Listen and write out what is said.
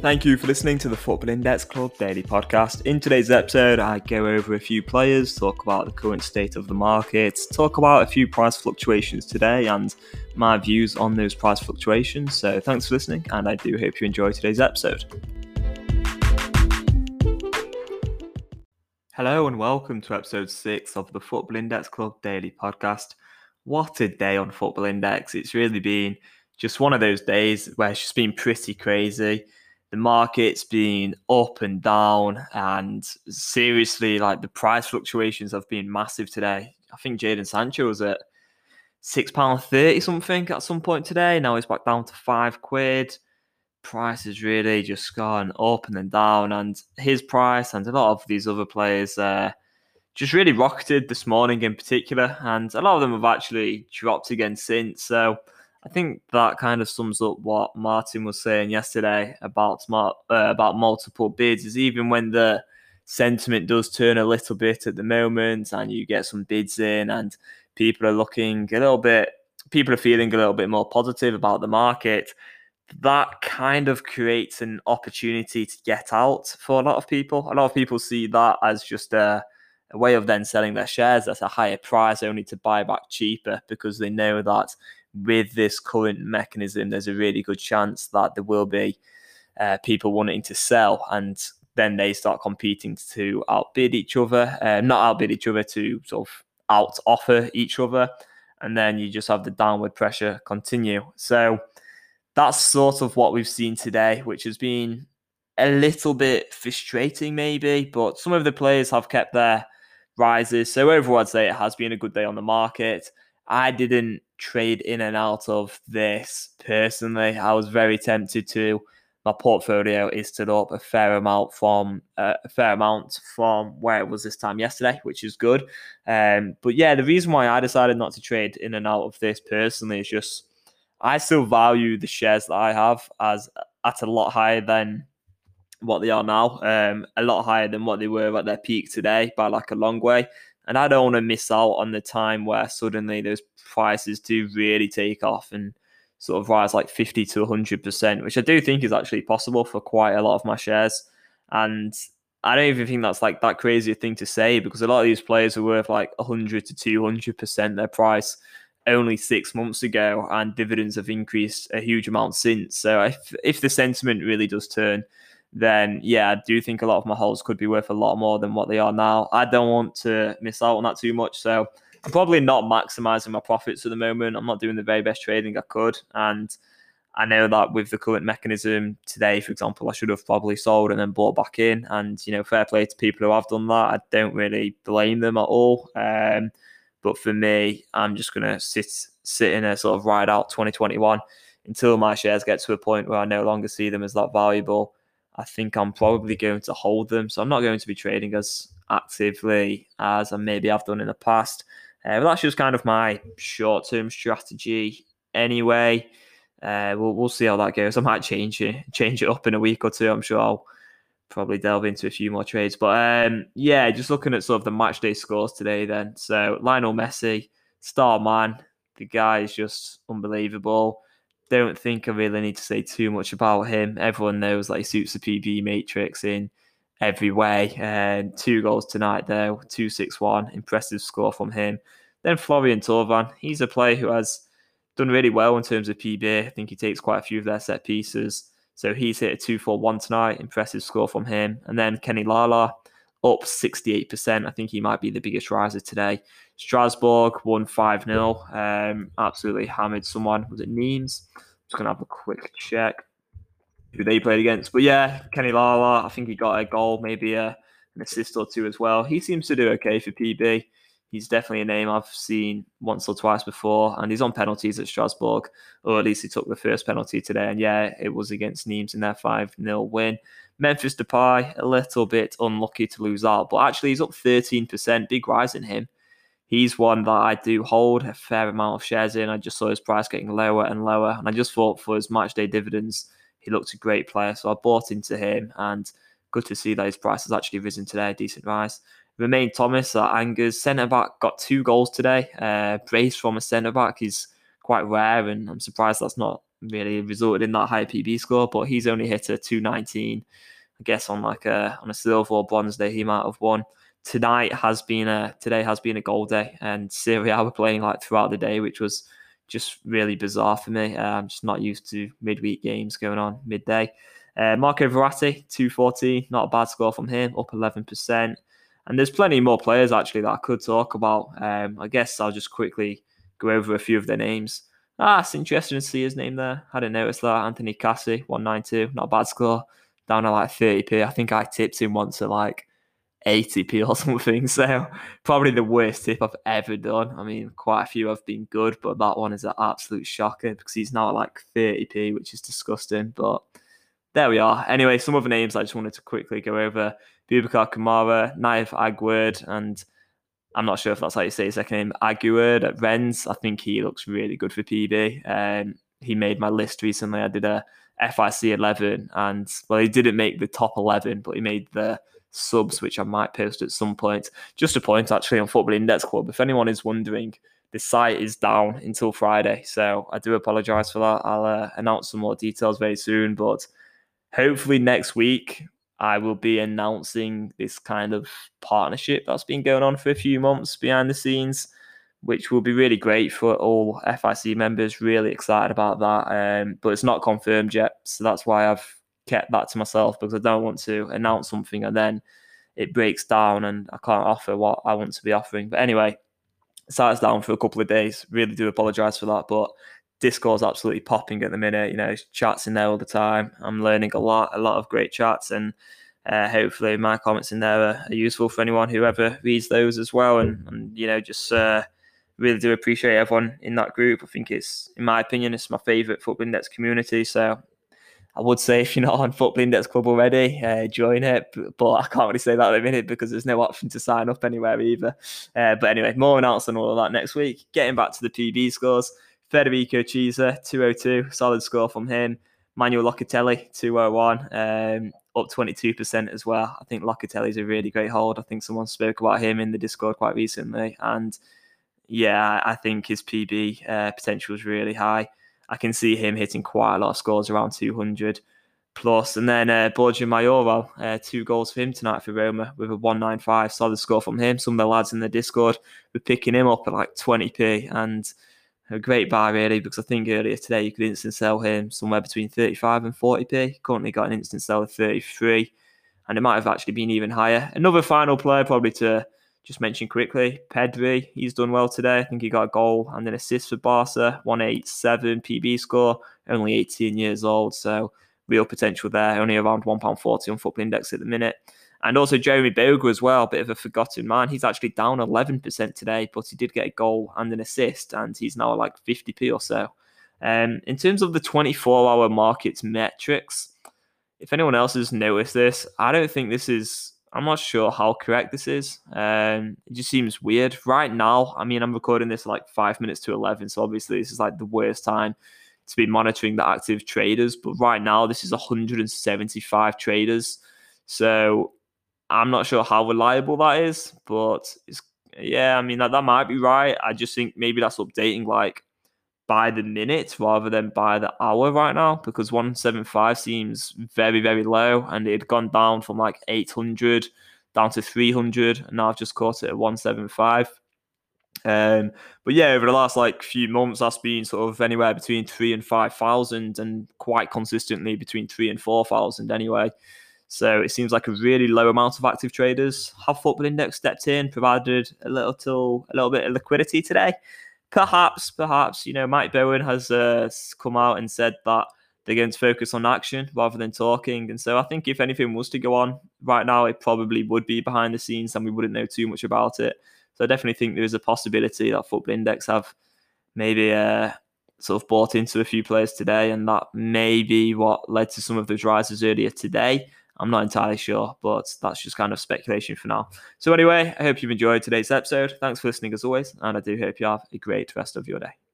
Thank you for listening to the Football Index Club Daily Podcast. In today's episode, I go over a few players, talk about the current state of the market, talk about a few price fluctuations today and my views on those price fluctuations. So thanks for listening, and I do hope you enjoy today's episode. Hello and welcome to episode 6 of the Football Index Club Daily Podcast. What a day on Football Index. It's really been just one of those days where it's just been pretty crazy. The market's been up and down, and seriously, like, the price fluctuations have been massive today. I think Jaden Sancho was at £6.30 something at some point today. Now he's back down to £5. Price has really just gone up and then down, and his price and a lot of these other players just really rocketed this morning in particular, and a lot of them have actually dropped again since. So I think that kind of sums up what Martin was saying yesterday about multiple bids. Is even when the sentiment does turn a little bit at the moment and you get some bids in and people are feeling a little bit more positive about the market, that kind of creates an opportunity to get out for a lot of people. A lot of people see that as just a way of then selling their shares at a higher price only to buy back cheaper, because they know that with this current mechanism, there's a really good chance that there will be people wanting to sell, and then they start competing to outbid each other, to sort of out-offer each other, and then you just have the downward pressure continue. So that's sort of what we've seen today, which has been a little bit frustrating maybe, but some of the players have kept their rises. So overall, I'd say it has been a good day on the market. I didn't trade in and out of this personally. I was very tempted to. My portfolio is stood up a fair amount from where it was this time yesterday, which is good. But yeah, the reason why I decided not to trade in and out of this personally is just I still value the shares that I have as at a lot higher than what they are now, a lot higher than what they were at their peak today by like a long way. And I don't want to miss out on the time where suddenly those prices do really take off and sort of rise like 50 to 100%, which I do think is actually possible for quite a lot of my shares. And I don't even think that's like that crazy a thing to say, because a lot of these players are worth like 100 to 200% their price only 6 months ago, and dividends have increased a huge amount since. So if the sentiment really does turn, then yeah, I do think a lot of my holds could be worth a lot more than what they are now. I don't want to miss out on that too much, so I'm probably not maximizing my profits at the moment. I'm not doing the very best trading I could, and I know that with the current mechanism today, for example, I should have probably sold and then bought back in, and you know, fair play to people who have done that. I don't really blame them at all, but for me, I'm just going to sit in a sort of ride out 2021 until my shares get to a point where I no longer see them as that valuable. I think I'm probably going to hold them. So I'm not going to be trading as actively as I maybe have done in the past. But that's just kind of my short-term strategy anyway. We'll see how that goes. I might change it up in a week or two. I'm sure I'll probably delve into a few more trades. But yeah, just looking at sort of the match day scores today then. So Lionel Messi, star man. The guy is just unbelievable. Don't think I really need to say too much about him. Everyone knows that he suits the PB matrix in every way. 2 goals tonight though, 2-6-1. Impressive score from him. Then Florian Torvan, he's a player who has done really well in terms of PB. I think he takes quite a few of their set pieces. So he's hit a 2-4-1 tonight. Impressive score from him. And then Kenny Lala, up 68%. I think he might be the biggest riser today. Strasbourg won 5-0. Absolutely hammered someone. Was it Nimes? Just going to have a quick check who they played against. But yeah, Kenny Lala, I think he got a goal, maybe an assist or two as well. He seems to do okay for PB. He's definitely a name I've seen once or twice before, and he's on penalties at Strasbourg, or at least he took the first penalty today. And yeah, it was against Nimes in their 5-0 win. Memphis Depay, a little bit unlucky to lose out, but actually he's up 13%, big rise in him. He's one that I do hold a fair amount of shares in. I just saw his price getting lower and lower, and I just thought for his match day dividends, he looked a great player, so I bought into him, and good to see that his price has actually risen today, a decent rise. Romain Thomas at Angers, centre-back, got 2 goals today. Brace from a centre-back is quite rare, and I'm surprised that's not really resulted in that high PB score, but he's only hit a 219. I guess on like on a silver or bronze day, he might have won. Today has been a goal day, and Serie A were playing like throughout the day, which was just really bizarre for me. I'm just not used to midweek games going on midday. Marco Verratti, 214, not a bad score from him, up 11%. And there's plenty more players actually that I could talk about. I guess I'll just quickly go over a few of their names. It's interesting to see his name there. I didn't notice that. Anthony Cassie, 192, not a bad score. Down to like 30p. I think I tipped him once at like 80p or something. So probably the worst tip I've ever done. I mean, quite a few have been good, but that one is an absolute shocker because he's now at like 30p, which is disgusting. But there we are. Anyway, some other names I just wanted to quickly go over. Bubakar Kamara, Naif Aguard, and I'm not sure if that's how you say his second name, Aguard at Ren's. I think he looks really good for PB. He made my list recently. I did a FIC 11, and well, he didn't make the top 11, but he made the subs, which I might post at some point. Just a point actually on Football Index Club. If anyone is wondering, the site is down until Friday, so I do apologise for that. I'll announce some more details very soon, but hopefully next week I will be announcing this kind of partnership that's been going on for a few months behind the scenes, which will be really great for all FIC members. Really excited about that. But it's not confirmed yet, so that's why I've kept that to myself, because I don't want to announce something and then it breaks down and I can't offer what I want to be offering. But anyway, site's down for a couple of days. Really do apologise for that, but Discord's absolutely popping at the minute. You know, chats in there all the time. I'm learning a lot of great chats, and hopefully my comments in there are useful for anyone who ever reads those as well. And you know, just really do appreciate everyone in that group. I think it's, in my opinion, it's my favourite Football Index community. So I would say if you're not on Football Index Club already, join it. But I can't really say that at the minute because there's no option to sign up anywhere either. But anyway, more announced on all of that next week. Getting back to the PB scores. Federico Chiesa, 202, solid score from him. Manuel Locatelli, 201, up 22% as well. I think Locatelli's a really great hold. I think someone spoke about him in the Discord quite recently. And yeah, I think his PB potential is really high. I can see him hitting quite a lot of scores around 200 plus. And then Borja Mayoral, 2 goals for him tonight for Roma with a 195, solid score from him. Some of the lads in the Discord were picking him up at like 20p, and a great buy, really, because I think earlier today you could instant sell him somewhere between 35 and 40p. Currently got an instant sell of 33, and it might have actually been even higher. Another final player probably to just mention quickly, Pedri. He's done well today. I think he got a goal and an assist for Barca, 187 PB score, only 18 years old, so real potential there. Only around £1.40 on Football Index at the minute. And also Jeremy Boga as well, a bit of a forgotten man. He's actually down 11% today, but he did get a goal and an assist, and he's now like 50p or so. In terms of the 24-hour markets metrics, if anyone else has noticed this, I don't think this is... I'm not sure how correct this is. It just seems weird. Right now, I mean, I'm recording this like 5 minutes to 11, so obviously this is like the worst time to be monitoring the active traders. But right now, this is 175 traders. So... I'm not sure how reliable that is, but it's, yeah, I mean, that might be right. I just think maybe that's updating like by the minute rather than by the hour right now, because 175 seems very, very low, and it had gone down from like 800 down to 300, and now I've just caught it at 175. But yeah, over the last like few months, that's been sort of anywhere between 3,000 and 5,000, and quite consistently between 3,000 and 4,000 anyway. So it seems like a really low amount of active traders. Have Football Index stepped in, provided a little bit of liquidity today? Perhaps, you know, Mike Bowen has come out and said that they're going to focus on action rather than talking. And so I think if anything was to go on right now, it probably would be behind the scenes and we wouldn't know too much about it. So I definitely think there is a possibility that Football Index have maybe... sort of bought into a few players today, and that may be what led to some of those rises earlier today. I'm not entirely sure, but that's just kind of speculation for now. So anyway, I hope you've enjoyed today's episode. Thanks for listening as always, and I do hope you have a great rest of your day.